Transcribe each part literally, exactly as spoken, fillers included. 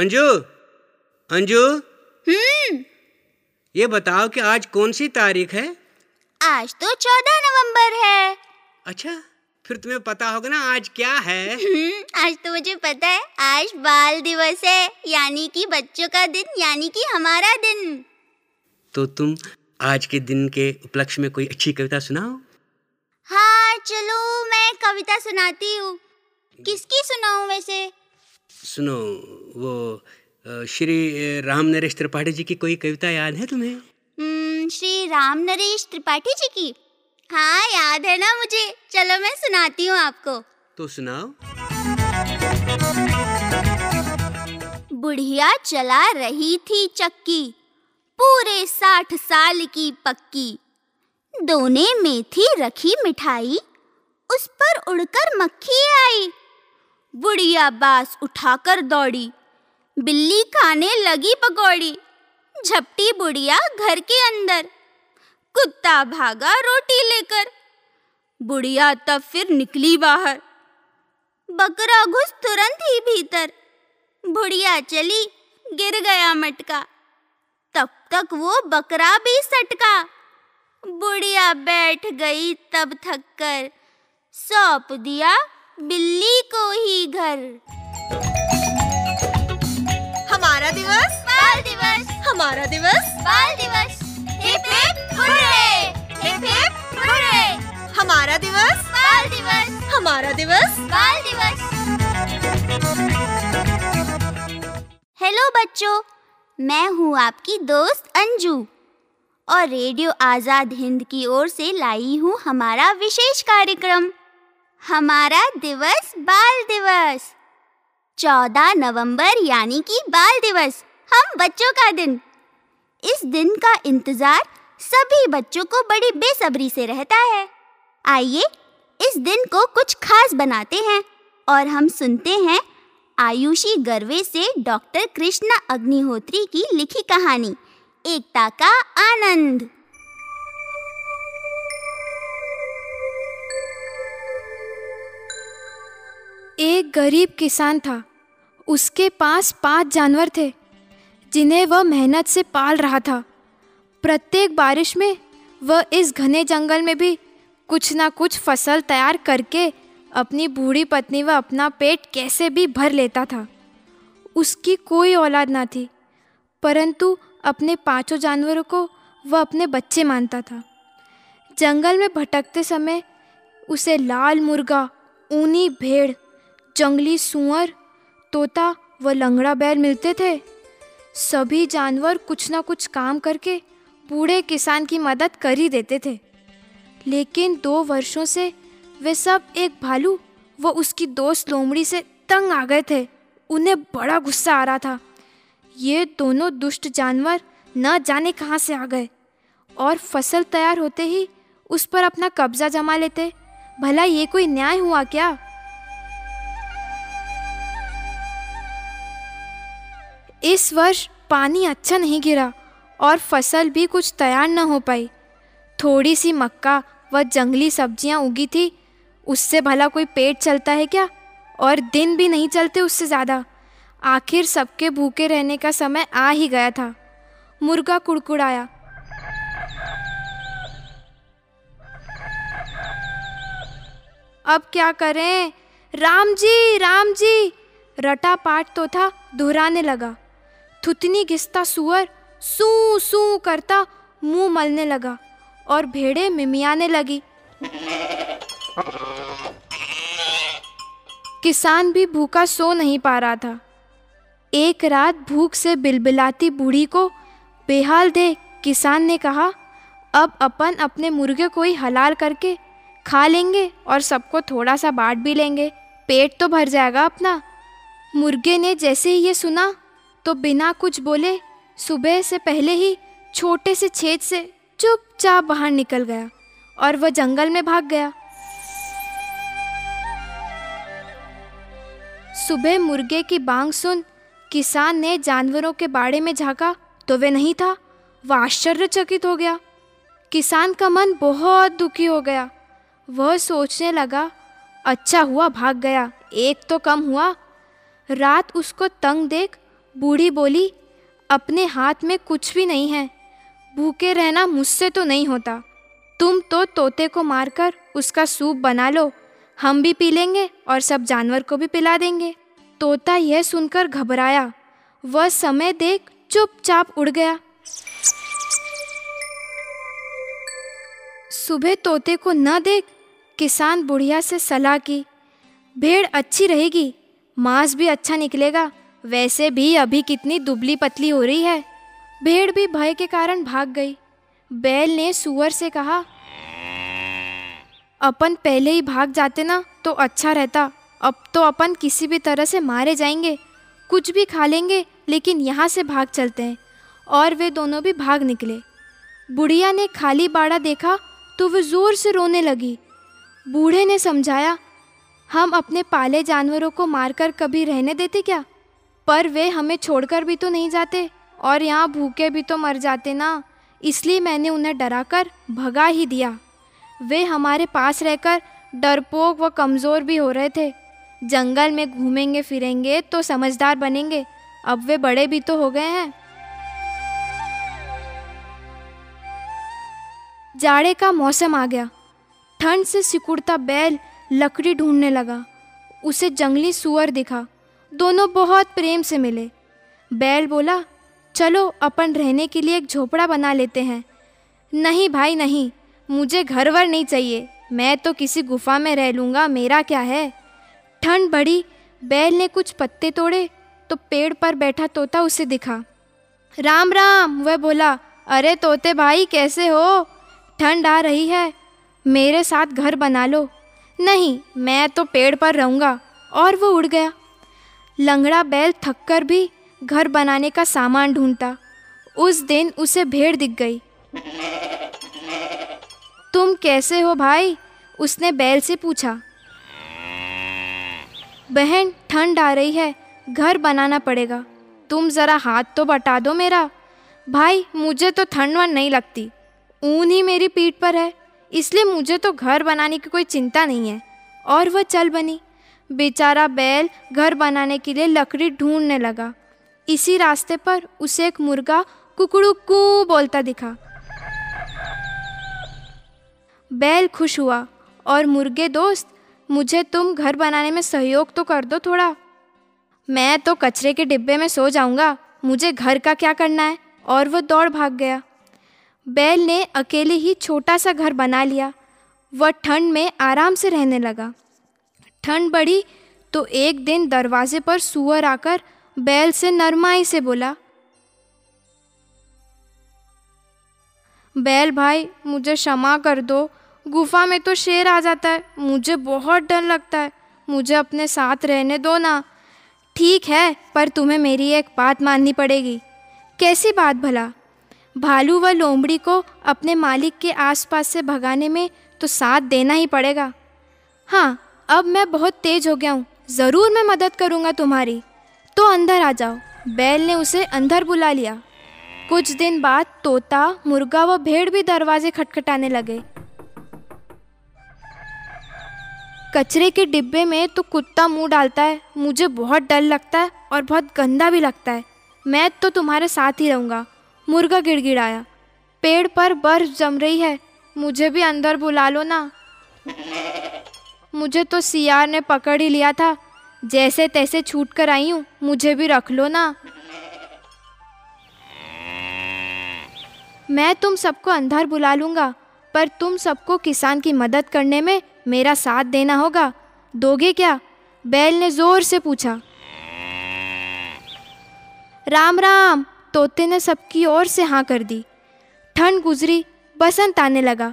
अंजू, अंजू, हम्म, ये बताओ कि आज कौन सी तारीख है? आज तो चौदह नवंबर है। अच्छा, फिर तुम्हें पता होगा ना आज क्या है? आज तो मुझे पता है, आज बाल दिवस है, यानी कि बच्चों का दिन, यानी कि हमारा दिन। तो तुम आज के दिन के उपलक्ष्य में कोई अच्छी कविता सुनाओ। हाँ चलो, मैं कविता सुनाती हूँ। किसकी सुनाऊँ वैसे? सुनो, वो श्री रामनरेश त्रिपाठी जी की कोई कविता याद है तुम्हें? हम्म, श्री रामनरेश त्रिपाठी जी की? हाँ याद है ना मुझे, चलो मैं सुनाती हूँ आपको। तो सुनाओ। बुढ़िया चला रही थी चक्की, पूरे साठ साल की पक्की, दोने में थी रखी मिठाई, उस पर उड़कर मक्खी आई। बुढ़िया बांस उठाकर दौड़ी, बिल्ली खाने लगी पकौड़ी, झपटी बुढ़िया घर के अंदर, कुत्ता भागा रोटी लेकर, बुढ़िया तब फिर निकली बाहर, बकरा घुस तुरंत ही भीतर, बुढ़िया चली गिर गया मटका, तब तक वो बकरा भी सटका, बुढ़िया बैठ गई तब थक कर, सौंप दिया बिल्ली को ही घर। हमारा दिवस बाल दिवस, हमारा दिवस बाल दिवस, hip hip hurray, hip hip hurray, हमारा दिवस बाल दिवस, हमारा दिवस बाल दिवस। हेलो बच्चों, मैं हूँ आपकी दोस्त अंजू और रेडियो आजाद हिंद की ओर से लाई हूँ हमारा विशेष कार्यक्रम हमारा दिवस बाल दिवस। चौदह नवंबर यानी कि बाल दिवस, हम बच्चों का दिन। इस दिन का इंतजार सभी बच्चों को बड़ी बेसब्री से रहता है। आइए इस दिन को कुछ खास बनाते हैं और हम सुनते हैं आयुषी गर्वे से डॉक्टर कृष्णा अग्निहोत्री की लिखी कहानी एकता का आनंद। एक गरीब किसान था। उसके पास पाँच जानवर थे जिन्हें वह मेहनत से पाल रहा था। प्रत्येक बारिश में वह इस घने जंगल में भी कुछ ना कुछ फसल तैयार करके अपनी बूढ़ी पत्नी व अपना पेट कैसे भी भर लेता था। उसकी कोई औलाद ना थी, परंतु अपने पांचों जानवरों को वह अपने बच्चे मानता था। जंगल में भटकते समय उसे लाल मुर्गा, ऊनी भेड़, जंगली सुअर, तोता व लंगड़ा बैल मिलते थे। सभी जानवर कुछ ना कुछ काम करके बूढ़े किसान की मदद कर ही देते थे, लेकिन दो वर्षों से वे सब एक भालू व उसकी दोस्त लोमड़ी से तंग आ गए थे। उन्हें बड़ा गुस्सा आ रहा था। ये दोनों दुष्ट जानवर न जाने कहाँ से आ गए और फसल तैयार होते ही उस पर अपना कब्जा जमा लेते। भला ये कोई न्याय हुआ क्या? इस वर्ष पानी अच्छा नहीं गिरा और फसल भी कुछ तैयार न हो पाई। थोड़ी सी मक्का व जंगली सब्जियां उगी थी, उससे भला कोई पेट चलता है क्या? और दिन भी नहीं चलते उससे ज़्यादा। आखिर सबके भूखे रहने का समय आ ही गया था। मुर्गा कुड़कुड़ाया, अब क्या करें? राम जी, राम जी, रटा पाट तो था दोहराने लगा। थुतनी घिसता सुअर सू सू करता मुंह मलने लगा और भेड़े मिमियाने लगी। किसान भी भूखा सो नहीं पा रहा था। एक रात भूख से बिलबिलाती बूढ़ी को बेहाल देख किसान ने कहा, अब अपन अपने मुर्गे को ही हलाल करके खा लेंगे और सबको थोड़ा सा बांट भी लेंगे, पेट तो भर जाएगा अपना। मुर्गे ने जैसे ही ये सुना तो बिना कुछ बोले सुबह से पहले ही छोटे से छेद से चुपचाप बाहर निकल गया और वह जंगल में भाग गया। सुबह मुर्गे की बांग सुन किसान ने जानवरों के बाड़े में झांका तो वे नहीं था। वह आश्चर्यचकित हो गया। किसान का मन बहुत दुखी हो गया। वह सोचने लगा, अच्छा हुआ भाग गया, एक तो कम हुआ। रात उसको तंग देख बूढ़ी बोली, अपने हाथ में कुछ भी नहीं है, भूखे रहना मुझसे तो नहीं होता। तुम तो तोते को मारकर उसका सूप बना लो, हम भी पी लेंगे और सब जानवर को भी पिला देंगे। तोता यह सुनकर घबराया, वह समय देख चुपचाप उड़ गया। सुबह तोते को न देख किसान बुढ़िया से सलाह की, भेड़ अच्छी रहेगी, मांस भी अच्छा निकलेगा, वैसे भी अभी कितनी दुबली पतली हो रही है। भेड़ भी भय के कारण भाग गई। बैल ने सूअर से कहा, अपन पहले ही भाग जाते ना तो अच्छा रहता, अब तो अपन किसी भी तरह से मारे जाएंगे, कुछ भी खा लेंगे, लेकिन यहाँ से भाग चलते हैं। और वे दोनों भी भाग निकले। बुढ़िया ने खाली बाड़ा देखा तो वह ज़ोर से रोने लगी। बूढ़े ने समझाया, हम अपने पाले जानवरों को मारकर कभी रहने देते क्या? पर वे हमें छोड़कर भी तो नहीं जाते और यहाँ भूखे भी तो मर जाते ना, इसलिए मैंने उन्हें डराकर भगा ही दिया। वे हमारे पास रहकर डरपोक व कमज़ोर भी हो रहे थे। जंगल में घूमेंगे फिरेंगे तो समझदार बनेंगे, अब वे बड़े भी तो हो गए हैं। जाड़े का मौसम आ गया। ठंड से सिकुड़ता बैल लकड़ी ढूंढने लगा। उसे जंगली सूअर दिखा। दोनों बहुत प्रेम से मिले। बैल बोला, चलो अपन रहने के लिए एक झोपड़ा बना लेते हैं। नहीं भाई नहीं, मुझे घर वर नहीं चाहिए, मैं तो किसी गुफा में रह लूँगा, मेरा क्या है। ठंड बढ़ी। बैल ने कुछ पत्ते तोड़े तो पेड़ पर बैठा तोता उसे दिखा। राम राम, वह बोला, अरे तोते भाई कैसे हो? ठंड आ रही है, मेरे साथ घर बना लो। नहीं, मैं तो पेड़ पर रहूँगा। और वो उड़ गया। लंगड़ा बैल थककर भी घर बनाने का सामान ढूंढता। उस दिन उसे भेड़ दिख गई। तुम कैसे हो भाई? उसने बैल से पूछा। बहन, ठंड आ रही है, घर बनाना पड़ेगा, तुम ज़रा हाथ तो बटा दो मेरा। भाई, मुझे तो ठंड वन नहीं लगती, ऊन ही मेरी पीठ पर है, इसलिए मुझे तो घर बनाने की कोई चिंता नहीं है। और वह चल बनी। बेचारा बैल घर बनाने के लिए लकड़ी ढूंढने लगा। इसी रास्ते पर उसे एक मुर्गा कुकड़ू कू बोलता दिखा। बैल खुश हुआ और मुर्गे दोस्त, मुझे तुम घर बनाने में सहयोग तो कर दो थोड़ा। मैं तो कचरे के डिब्बे में सो जाऊंगा, मुझे घर का क्या करना है। और वह दौड़ भाग गया। बैल ने अकेले ही छोटा सा घर बना लिया। वह ठंड में आराम से रहने लगा। ठंड बढ़ी तो एक दिन दरवाजे पर सूअर आकर बैल से नरमाई से बोला, बैल भाई मुझे क्षमा कर दो, गुफा में तो शेर आ जाता है, मुझे बहुत डर लगता है, मुझे अपने साथ रहने दो ना। ठीक है, पर तुम्हें मेरी एक बात माननी पड़ेगी। कैसी बात भला? भालू व लोमड़ी को अपने मालिक के आसपास से भगाने में तो साथ देना ही पड़ेगा। हाँ, अब मैं बहुत तेज हो गया हूँ, ज़रूर मैं मदद करूँगा तुम्हारी, तो अंदर आ जाओ। बैल ने उसे अंदर बुला लिया। कुछ दिन बाद तोता, मुर्गा व भेड़ भी दरवाजे खटखटाने लगे। कचरे के डिब्बे में तो कुत्ता मुंह डालता है, मुझे बहुत डर लगता है और बहुत गंदा भी लगता है, मैं तो तुम्हारे साथ ही रहूँगा। मुर्गा गिड़गिड़ाया। पेड़ पर बर्फ जम रही है, मुझे भी अंदर बुला लो ना। मुझे तो सियार ने पकड़ ही लिया था, जैसे तैसे छूट कर आई हूँ, मुझे भी रख लो ना। मैं तुम सबको अंदर बुला लूँगा, पर तुम सबको किसान की मदद करने में मेरा साथ देना होगा, दोगे क्या? बैल ने ज़ोर से पूछा। राम राम, तोते ने सबकी ओर से हाँ कर दी। ठंड गुजरी, बसंत आने लगा।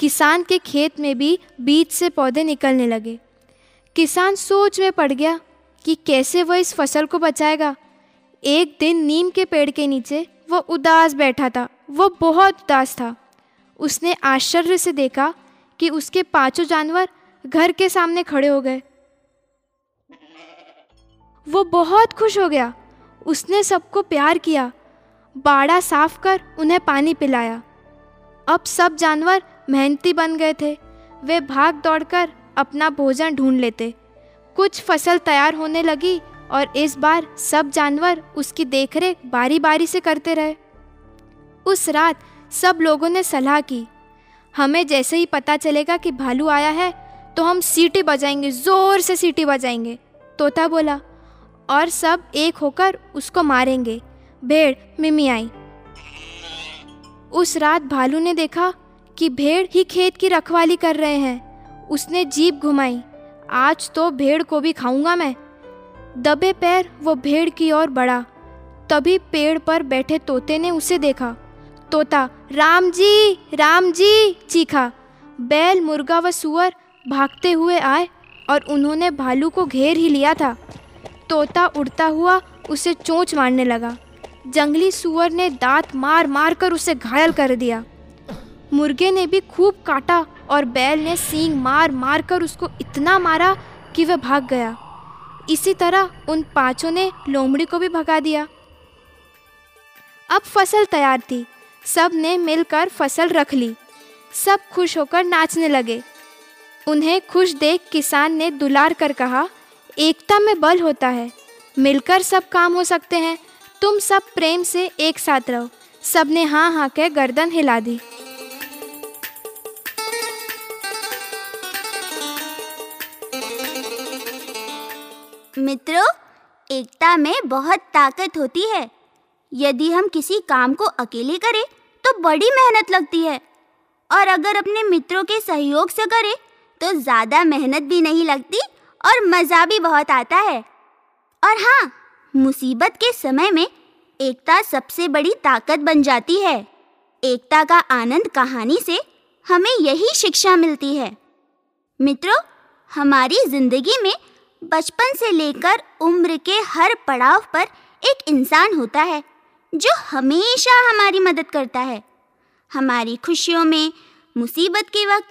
किसान के खेत में भी बीज से पौधे निकलने लगे। किसान सोच में पड़ गया कि कैसे वह इस फसल को बचाएगा। एक दिन नीम के पेड़ के नीचे वह उदास बैठा था। वह बहुत उदास था। उसने आश्चर्य से देखा कि उसके पांचों जानवर घर के सामने खड़े हो गए। वो बहुत खुश हो गया। उसने सबको प्यार किया। बाड़ा साफ कर उन्हें पानी पिलाया। अब सब जानवर मेहनती बन गए थे। वे भाग दौड़कर अपना भोजन ढूंढ लेते। कुछ फसल तैयार होने लगी और इस बार सब जानवर उसकी देखरेख बारी बारी से करते रहे। उस रात सब लोगों ने सलाह की, हमें जैसे ही पता चलेगा कि भालू आया है तो हम सीटी बजाएंगे, ज़ोर से सीटी बजाएंगे, तोता बोला, और सब एक होकर उसको मारेंगे। भेड़ मिमी आई। उस रात भालू ने देखा कि भेड़ ही खेत की रखवाली कर रहे हैं। उसने जीभ घुमाई, आज तो भेड़ को भी खाऊंगा मैं। दबे पैर वो भेड़ की ओर बढ़ा, तभी पेड़ पर बैठे तोते ने उसे देखा। तोता राम जी राम जी चीखा। बैल, मुर्गा व सुअर भागते हुए आए और उन्होंने भालू को घेर ही लिया था। तोता उड़ता हुआ उसे चोंच मारने लगा। जंगली सुअर ने दांत मार मार कर उसे घायल कर दिया। मुर्गे ने भी खूब काटा और बैल ने सींग मार मार कर उसको इतना मारा कि वह भाग गया। इसी तरह उन पांचों ने लोमड़ी को भी भगा दिया। अब फसल तैयार थी। सब ने मिलकर फसल रख ली। सब खुश होकर नाचने लगे। उन्हें खुश देख किसान ने दुलार कर कहा, एकता में बल होता है, मिलकर सब काम हो सकते हैं, तुम सब प्रेम से एक साथ रहो। सब ने हाँ हाँ कह गर्दन हिला दी। मित्रों, एकता में बहुत ताकत होती है। यदि हम किसी काम को अकेले करें तो बड़ी मेहनत लगती है, और अगर अपने मित्रों के सहयोग से करें तो ज़्यादा मेहनत भी नहीं लगती और मज़ा भी बहुत आता है। और हाँ, मुसीबत के समय में एकता सबसे बड़ी ताकत बन जाती है। एकता का आनंद कहानी से हमें यही शिक्षा मिलती है। मित्रों, हमारी ज़िंदगी में बचपन से लेकर उम्र के हर पड़ाव पर एक इंसान होता है जो हमेशा हमारी मदद करता है। हमारी खुशियों में, मुसीबत के वक्त,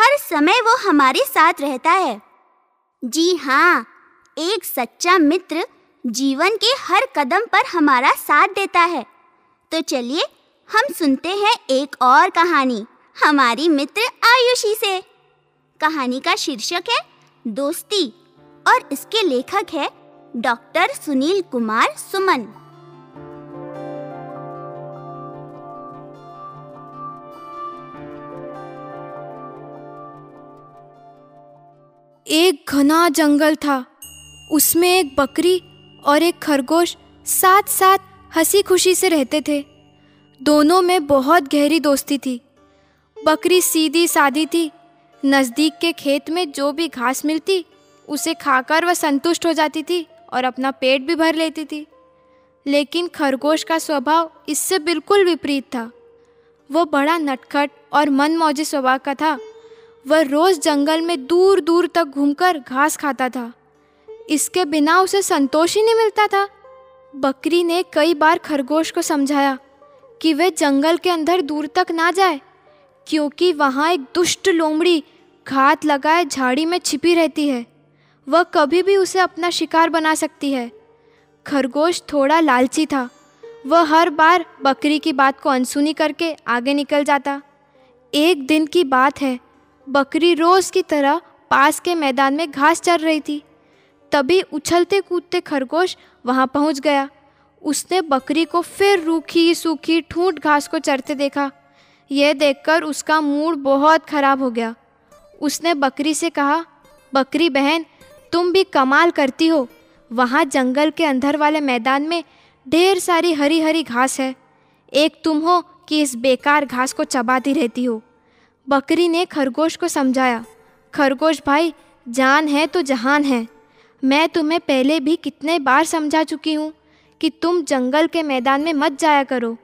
हर समय वो हमारे साथ रहता है। जी हाँ, एक सच्चा मित्र जीवन के हर कदम पर हमारा साथ देता है। तो चलिए हम सुनते हैं एक और कहानी हमारी मित्र आयुषी से। कहानी का शीर्षक है दोस्ती और इसके लेखक है डॉक्टर सुनील कुमार सुमन। एक घना जंगल था। उसमें एक बकरी और एक खरगोश साथ साथ हंसी खुशी से रहते थे। दोनों में बहुत गहरी दोस्ती थी। बकरी सीधी सादी थी। नज़दीक के खेत में जो भी घास मिलती उसे खाकर वह संतुष्ट हो जाती थी और अपना पेट भी भर लेती थी। लेकिन खरगोश का स्वभाव इससे बिल्कुल विपरीत था। वह बड़ा नटखट और मनमौजी स्वभाव का था। वह रोज़ जंगल में दूर दूर तक घूमकर घास खाता था। इसके बिना उसे संतोष ही नहीं मिलता था। बकरी ने कई बार खरगोश को समझाया कि वह जंगल के अंदर दूर तक ना जाए, क्योंकि वहाँ एक दुष्ट लोमड़ी घात लगाए झाड़ी में छिपी रहती है। वह कभी भी उसे अपना शिकार बना सकती है। खरगोश थोड़ा लालची था। वह हर बार बकरी की बात को अनसुनी करके आगे निकल जाता। एक दिन की बात है, बकरी रोज़ की तरह पास के मैदान में घास चर रही थी। तभी उछलते कूदते खरगोश वहाँ पहुँच गया। उसने बकरी को फिर रूखी सूखी ठूंठ घास को चरते देखा। यह देखकर उसका मूड बहुत ख़राब हो गया। उसने बकरी से कहा, बकरी बहन, तुम भी कमाल करती हो। वहाँ जंगल के अंदर वाले मैदान में ढेर सारी हरी हरी घास है। एक तुम हो कि इस बेकार घास को चबाती रहती हो। बकरी ने खरगोश को समझाया, खरगोश भाई, जान है तो जहान है। मैं तुम्हें पहले भी कितने बार समझा चुकी हूँ कि तुम जंगल के मैदान में मत जाया करो।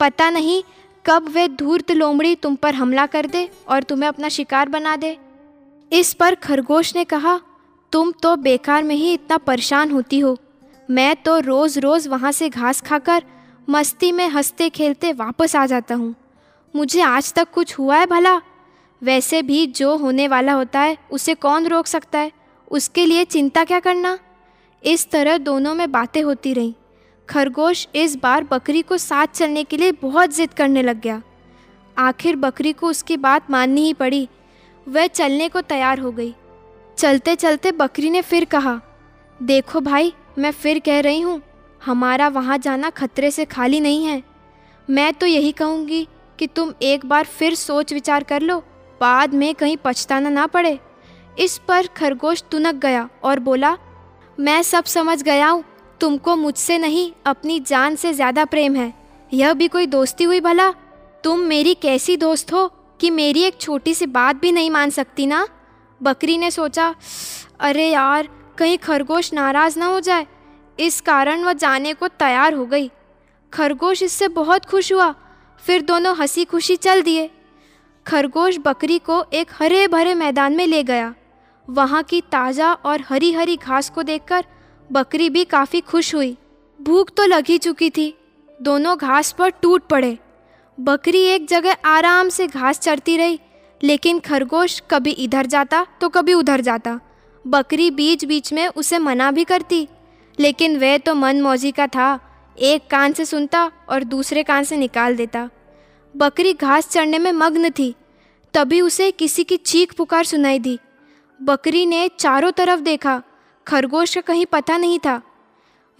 पता नहीं कब वह धूर्त लोमड़ी तुम पर हमला कर दे और तुम्हें अपना शिकार बना दे। इस पर खरगोश ने कहा, तुम तो बेकार में ही इतना परेशान होती हो। मैं तो रोज़ रोज़ वहाँ से घास खाकर मस्ती में हंसते खेलते वापस आ जाता हूँ। मुझे आज तक कुछ हुआ है भला? वैसे भी जो होने वाला होता है उसे कौन रोक सकता है, उसके लिए चिंता क्या करना। इस तरह दोनों में बातें होती रहीं। खरगोश इस बार बकरी को साथ चलने के लिए बहुत ज़िद करने लग गया। आखिर बकरी को उसकी बात माननी ही पड़ी। वह चलने को तैयार हो गई। चलते चलते बकरी ने फिर कहा, देखो भाई, मैं फिर कह रही हूँ, हमारा वहाँ जाना खतरे से खाली नहीं है। मैं तो यही कहूँगी कि तुम एक बार फिर सोच विचार कर लो, बाद में कहीं पछताना ना पड़े। इस पर खरगोश तुनक गया और बोला, मैं सब समझ गया हूँ, तुमको मुझसे नहीं अपनी जान से ज़्यादा प्रेम है। यह भी कोई दोस्ती हुई भला? तुम मेरी कैसी दोस्त हो कि मेरी एक छोटी सी बात भी नहीं मान सकती ना। बकरी ने सोचा, अरे यार कहीं खरगोश नाराज़ ना हो जाए, इस कारण वह जाने को तैयार हो गई। खरगोश इससे बहुत खुश हुआ, फिर दोनों हंसी खुशी चल दिए। खरगोश बकरी को एक हरे भरे मैदान में ले गया। वहाँ की ताज़ा और हरी हरी घास को देखकर बकरी भी काफ़ी खुश हुई। भूख तो लग ही चुकी थी, दोनों घास पर टूट पड़े। बकरी एक जगह आराम से घास चरती रही, लेकिन खरगोश कभी इधर जाता तो कभी उधर जाता। बकरी बीच बीच में उसे मना भी करती, लेकिन वह तो मन मौजी का था, एक कान से सुनता और दूसरे कान से निकाल देता। बकरी घास चरने में मग्न थी, तभी उसे किसी की चीख पुकार सुनाई दी। बकरी ने चारों तरफ देखा, खरगोश का कहीं पता नहीं था।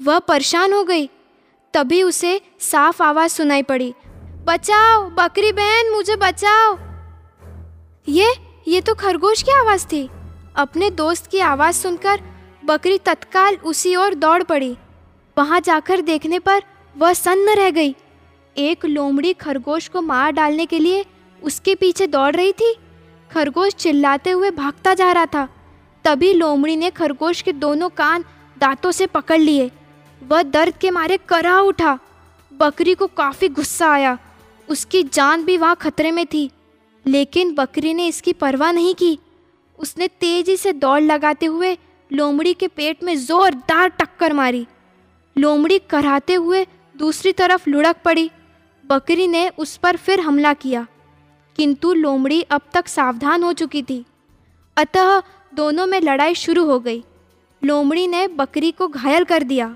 वह परेशान हो गई, तभी उसे साफ आवाज़ सुनाई पड़ी, बचाओ बकरी बहन, मुझे बचाओ। ये ये तो खरगोश की आवाज़ थी। अपने दोस्त की आवाज़ सुनकर बकरी तत्काल उसी ओर दौड़ पड़ी। वहाँ जाकर देखने पर वह सन्न रह गई। एक लोमड़ी खरगोश को मार डालने के लिए उसके पीछे दौड़ रही थी। खरगोश चिल्लाते हुए भागता जा रहा था, तभी लोमड़ी ने खरगोश के दोनों कान दांतों से पकड़ लिए। वह दर्द के मारे कराह उठा। बकरी को काफ़ी गुस्सा आया, उसकी जान भी वहाँ खतरे में थी, लेकिन बकरी ने इसकी परवाह नहीं की। उसने तेज़ी से दौड़ लगाते हुए लोमड़ी के पेट में जोरदार टक्कर मारी। लोमड़ी कराहते हुए दूसरी तरफ लुढ़क पड़ी। बकरी ने उस पर फिर हमला किया, किंतु लोमड़ी अब तक सावधान हो चुकी थी, अतः दोनों में लड़ाई शुरू हो गई। लोमड़ी ने बकरी को घायल कर दिया।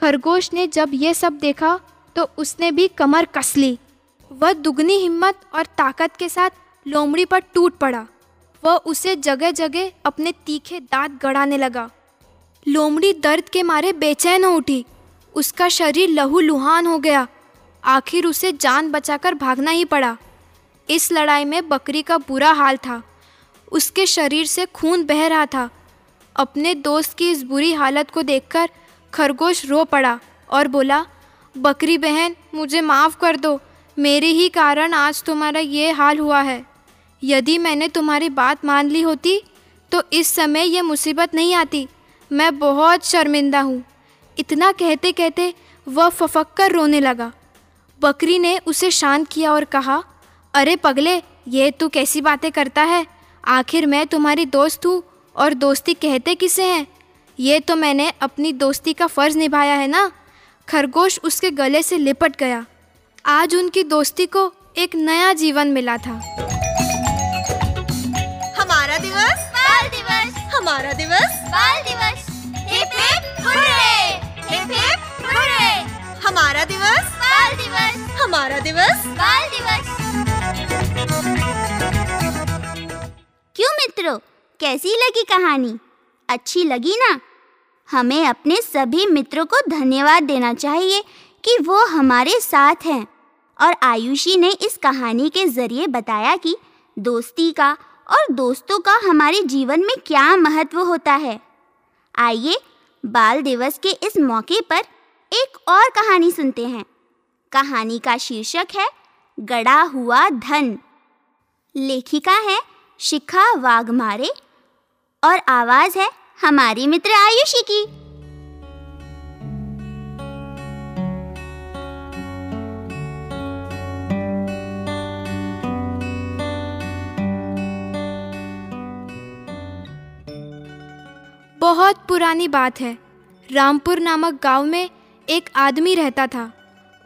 खरगोश ने जब यह सब देखा तो उसने भी कमर कस ली। वह दुगनी हिम्मत और ताकत के साथ लोमड़ी पर टूट पड़ा। वह उसे जगह जगह अपने तीखे दांत गड़ाने लगा। लोमड़ी दर्द के मारे बेचैन हो उठी, उसका शरीर लहूलुहान हो गया। आखिर उसे जान बचाकर भागना ही पड़ा। इस लड़ाई में बकरी का बुरा हाल था, उसके शरीर से खून बह रहा था। अपने दोस्त की इस बुरी हालत को देखकर खरगोश रो पड़ा और बोला, बकरी बहन मुझे माफ़ कर दो, मेरे ही कारण आज तुम्हारा ये हाल हुआ है। यदि मैंने तुम्हारी बात मान ली होती तो इस समय ये मुसीबत नहीं आती। मैं बहुत शर्मिंदा हूँ। इतना कहते कहते वह फफक कर रोने लगा। बकरी ने उसे शांत किया और कहा, अरे पगले, ये तू कैसी बातें करता है? आखिर मैं तुम्हारी दोस्त हूँ, और दोस्ती कहते किसे हैं? ये तो मैंने अपनी दोस्ती का फ़र्ज़ निभाया है ना। खरगोश उसके गले से लिपट गया। आज उनकी दोस्ती को एक नया जीवन मिला था। हमारा दिवस बाल दिवस, हमारा दिवस बाल दिवस, hip hip hurray, hip hip hurray, हमारा दिवस बाल दिवस, हमारा दिवस बाल दिवस। क्यों मित्रों, कैसी लगी कहानी? अच्छी लगी ना? हमें अपने सभी मित्रों को धन्यवाद देना चाहिए कि वो हमारे साथ हैं। और आयुषी ने इस कहानी के जरिए बताया कि दोस्ती का और दोस्तों का हमारे जीवन में क्या महत्व होता है। आइए बाल दिवस के इस मौके पर एक और कहानी सुनते हैं। कहानी का शीर्षक है गड़ा हुआ धन। लेखिका है शिखा वाघमारे और आवाज़ है हमारी मित्र आयुषी की। बहुत पुरानी बात है, रामपुर नामक गांव में एक आदमी रहता था।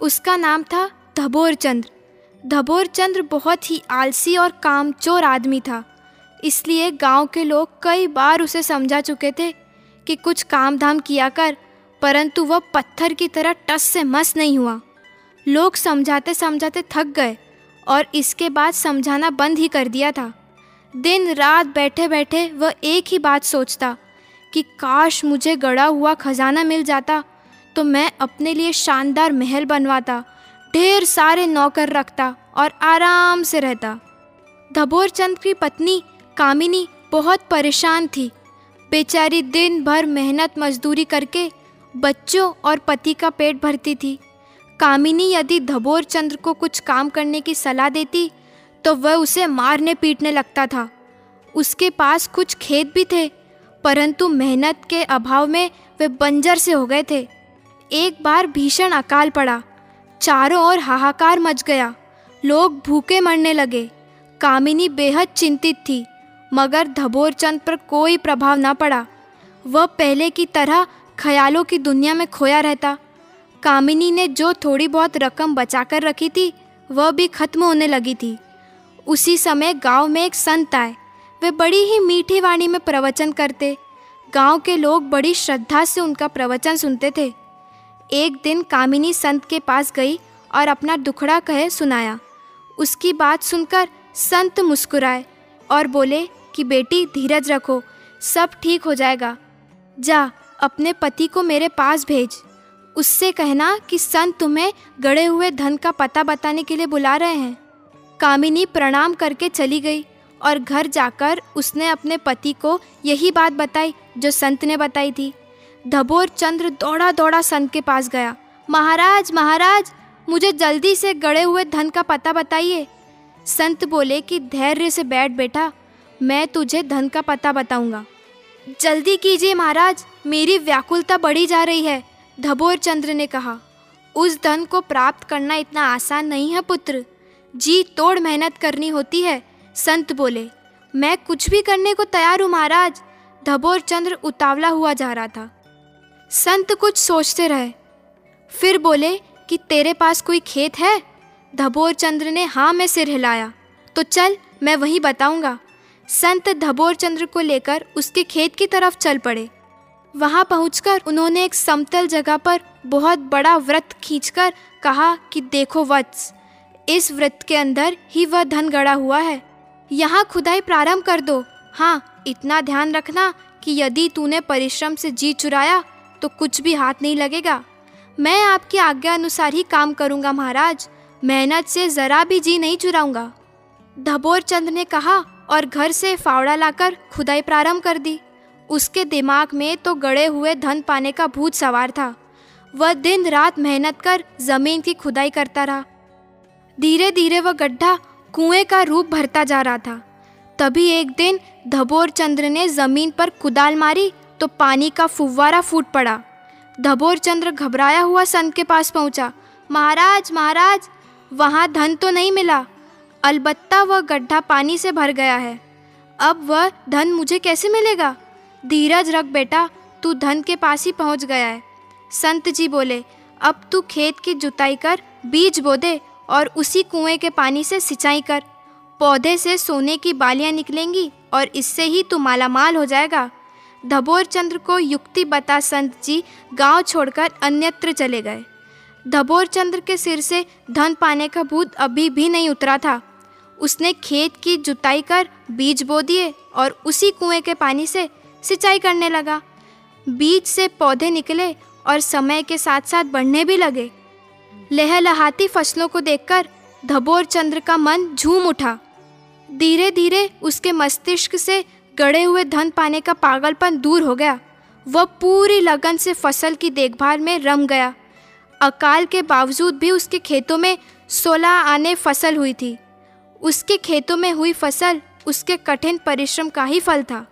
उसका नाम था धबोर चंद्र। धबोर चंद्र बहुत ही आलसी और कामचोर आदमी था, इसलिए गांव के लोग कई बार उसे समझा चुके थे कि कुछ काम धाम किया कर, परंतु वह पत्थर की तरह टस से मस नहीं हुआ। लोग समझाते समझाते थक गए और इसके बाद समझाना बंद ही कर दिया था। दिन रात बैठे बैठे वह एक ही बात सोचता कि काश मुझे गड़ा हुआ खजाना मिल जाता तो मैं अपने लिए शानदार महल बनवाता, ढेर सारे नौकर रखता और आराम से रहता। धबोर चंद की पत्नी कामिनी बहुत परेशान थी। बेचारी दिन भर मेहनत मजदूरी करके बच्चों और पति का पेट भरती थी। कामिनी यदि धबोर चंद्र को कुछ काम करने की सलाह देती तो वह उसे मारने पीटने लगता था। उसके पास कुछ खेत भी थे, परंतु मेहनत के अभाव में वे बंजर से हो गए थे। एक बार भीषण अकाल पड़ा, चारों ओर हाहाकार मच गया, लोग भूखे मरने लगे। कामिनी बेहद चिंतित थी, मगर धबोर चंद पर कोई प्रभाव ना पड़ा। वह पहले की तरह ख्यालों की दुनिया में खोया रहता। कामिनी ने जो थोड़ी बहुत रकम बचाकर रखी थी वह भी खत्म होने लगी थी। उसी समय गांव में एक संत आए। वे बड़ी ही मीठी वाणी में प्रवचन करते। गांव के लोग बड़ी श्रद्धा से उनका प्रवचन सुनते थे। एक दिन कामिनी संत के पास गई और अपना दुखड़ा कहे सुनाया। उसकी बात सुनकर संत मुस्कुराए और बोले कि बेटी धीरज रखो, सब ठीक हो जाएगा। जा अपने पति को मेरे पास भेज, उससे कहना कि संत तुम्हें गड़े हुए धन का पता बताने के लिए बुला रहे हैं। कामिनी प्रणाम करके चली गई और घर जाकर उसने अपने पति को यही बात बताई जो संत ने बताई थी। धबोर चंद्र दौड़ा दौड़ा संत के पास गया। महाराज महाराज, मुझे जल्दी से गड़े हुए धन का पता बताइए। संत बोले कि धैर्य से बैठ बेटा, मैं तुझे धन का पता बताऊंगा। जल्दी कीजिए महाराज, मेरी व्याकुलता बढ़ी जा रही है, धबोर चंद्र ने कहा। उस धन को प्राप्त करना इतना आसान नहीं है पुत्र, जी तोड़ मेहनत करनी होती है, संत बोले। मैं कुछ भी करने को तैयार हूँ महाराज, धबोर चंद्र उतावला हुआ जा रहा था। संत कुछ सोचते रहे, फिर बोले कि तेरे पास कोई खेत है? धबोर चंद्र ने हाँ में सिर हिलाया। तो चल मैं वही बताऊंगा। संत धबोर चंद्र को लेकर उसके खेत की तरफ चल पड़े। वहाँ पहुँचकर उन्होंने एक समतल जगह पर बहुत बड़ा व्रत खींचकर कहा कि देखो वत्स, इस व्रत के अंदर ही वह धन गड़ा हुआ है, यहाँ खुदाई प्रारंभ कर दो। हाँ, इतना ध्यान रखना कि यदि तूने परिश्रम से जी चुराया तो कुछ भी हाथ नहीं लगेगा। मैं आपकी आज्ञा अनुसार ही काम करूँगा महाराज, मेहनत से ज़रा भी जी नहीं चुराऊंगा। धबोर चंद ने कहा और घर से फावड़ा लाकर खुदाई प्रारंभ कर दी। उसके दिमाग में तो गड़े हुए धन पाने का भूत सवार था। वह दिन रात मेहनत कर ज़मीन की खुदाई करता रहा। धीरे धीरे वह गड्ढा कुएं का रूप भरता जा रहा था। तभी एक दिन धबोर चंद्र ने ज़मीन पर कुदाल मारी तो पानी का फुव्वारा फूट पड़ा। धबोर चंद्र घबराया हुआ संत के पास पहुंचा। महाराज महाराज, वहाँ धन तो नहीं मिला, अलबत्ता वह गड्ढा पानी से भर गया है। अब वह धन मुझे कैसे मिलेगा? धीरज रख बेटा, तू धन के पास ही पहुँच गया है, संत जी बोले। अब तू खेत की जुताई कर, बीज बो दे और उसी कुएं के पानी से सिंचाई कर। पौधे से सोने की बालियां निकलेंगी और इससे ही तू मालामाल हो जाएगा। धबोर चंद्र को युक्ति बता संत जी गांव छोड़कर अन्यत्र चले गए। धबोर चंद्र के सिर से धन पाने का भूत अभी भी नहीं उतरा था। उसने खेत की जुताई कर बीज बो दिए और उसी कुएं के पानी से सिंचाई करने लगा। बीज से पौधे निकले और समय के साथ साथ बढ़ने भी लगे। लहलहाती फसलों को देखकर धबोर चंद्र का मन झूम उठा। धीरे धीरे उसके मस्तिष्क से गड़े हुए धन पाने का पागलपन दूर हो गया। वह पूरी लगन से फसल की देखभाल में रम गया। अकाल के बावजूद भी उसके खेतों में सोलह आने फसल हुई थी। उसके खेतों में हुई फसल उसके कठिन परिश्रम का ही फल था।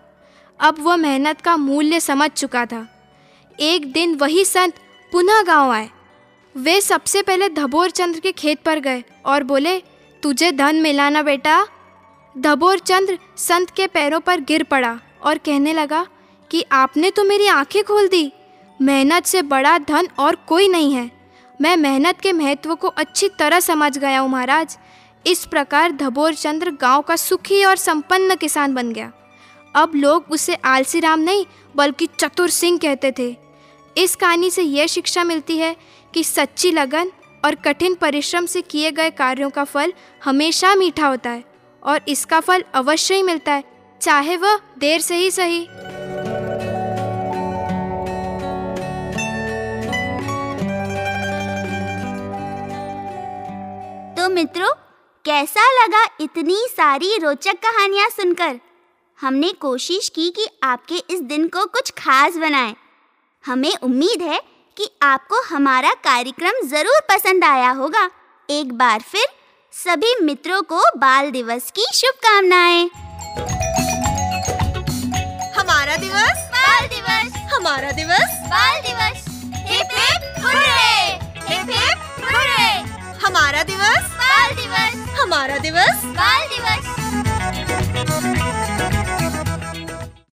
अब वह मेहनत का मूल्य समझ चुका था। एक दिन वही संत पुनः गांव आए। वे सबसे पहले धबोर चंद्र के खेत पर गए और बोले, तुझे धन मिलाना बेटा। धबोर चंद्र संत के पैरों पर गिर पड़ा और कहने लगा कि आपने तो मेरी आंखें खोल दी, मेहनत से बड़ा धन और कोई नहीं है। मैं मेहनत के महत्व को अच्छी तरह समझ गया हूँ महाराज। इस प्रकार धबोर चंद्र गाँव का सुखी और संपन्न किसान बन गया। अब लोग उसे आलसी राम नहीं बल्कि चतुर सिंह कहते थे। इस कहानी से यह शिक्षा मिलती है कि सच्ची लगन और कठिन परिश्रम से किए गए कार्यों का फल हमेशा मीठा होता है और इसका फल अवश्य ही मिलता है, चाहे वह देर से ही सही। तो मित्रों, कैसा लगा इतनी सारी रोचक कहानियाँ सुनकर। हमने कोशिश की कि आपके इस दिन को कुछ खास बनाएं। हमें उम्मीद है कि आपको हमारा कार्यक्रम ज़रूर पसंद आया होगा। एक बार फिर सभी मित्रों को बाल दिवस की शुभकामनाएं। हमारा दिवस बाल दिवस, हमारा दिवस बाल दिवस, hip hip hurray, hip hip hurray. हमारा दिवस बाल दिवस, हमारा दिवस बाल दिवस।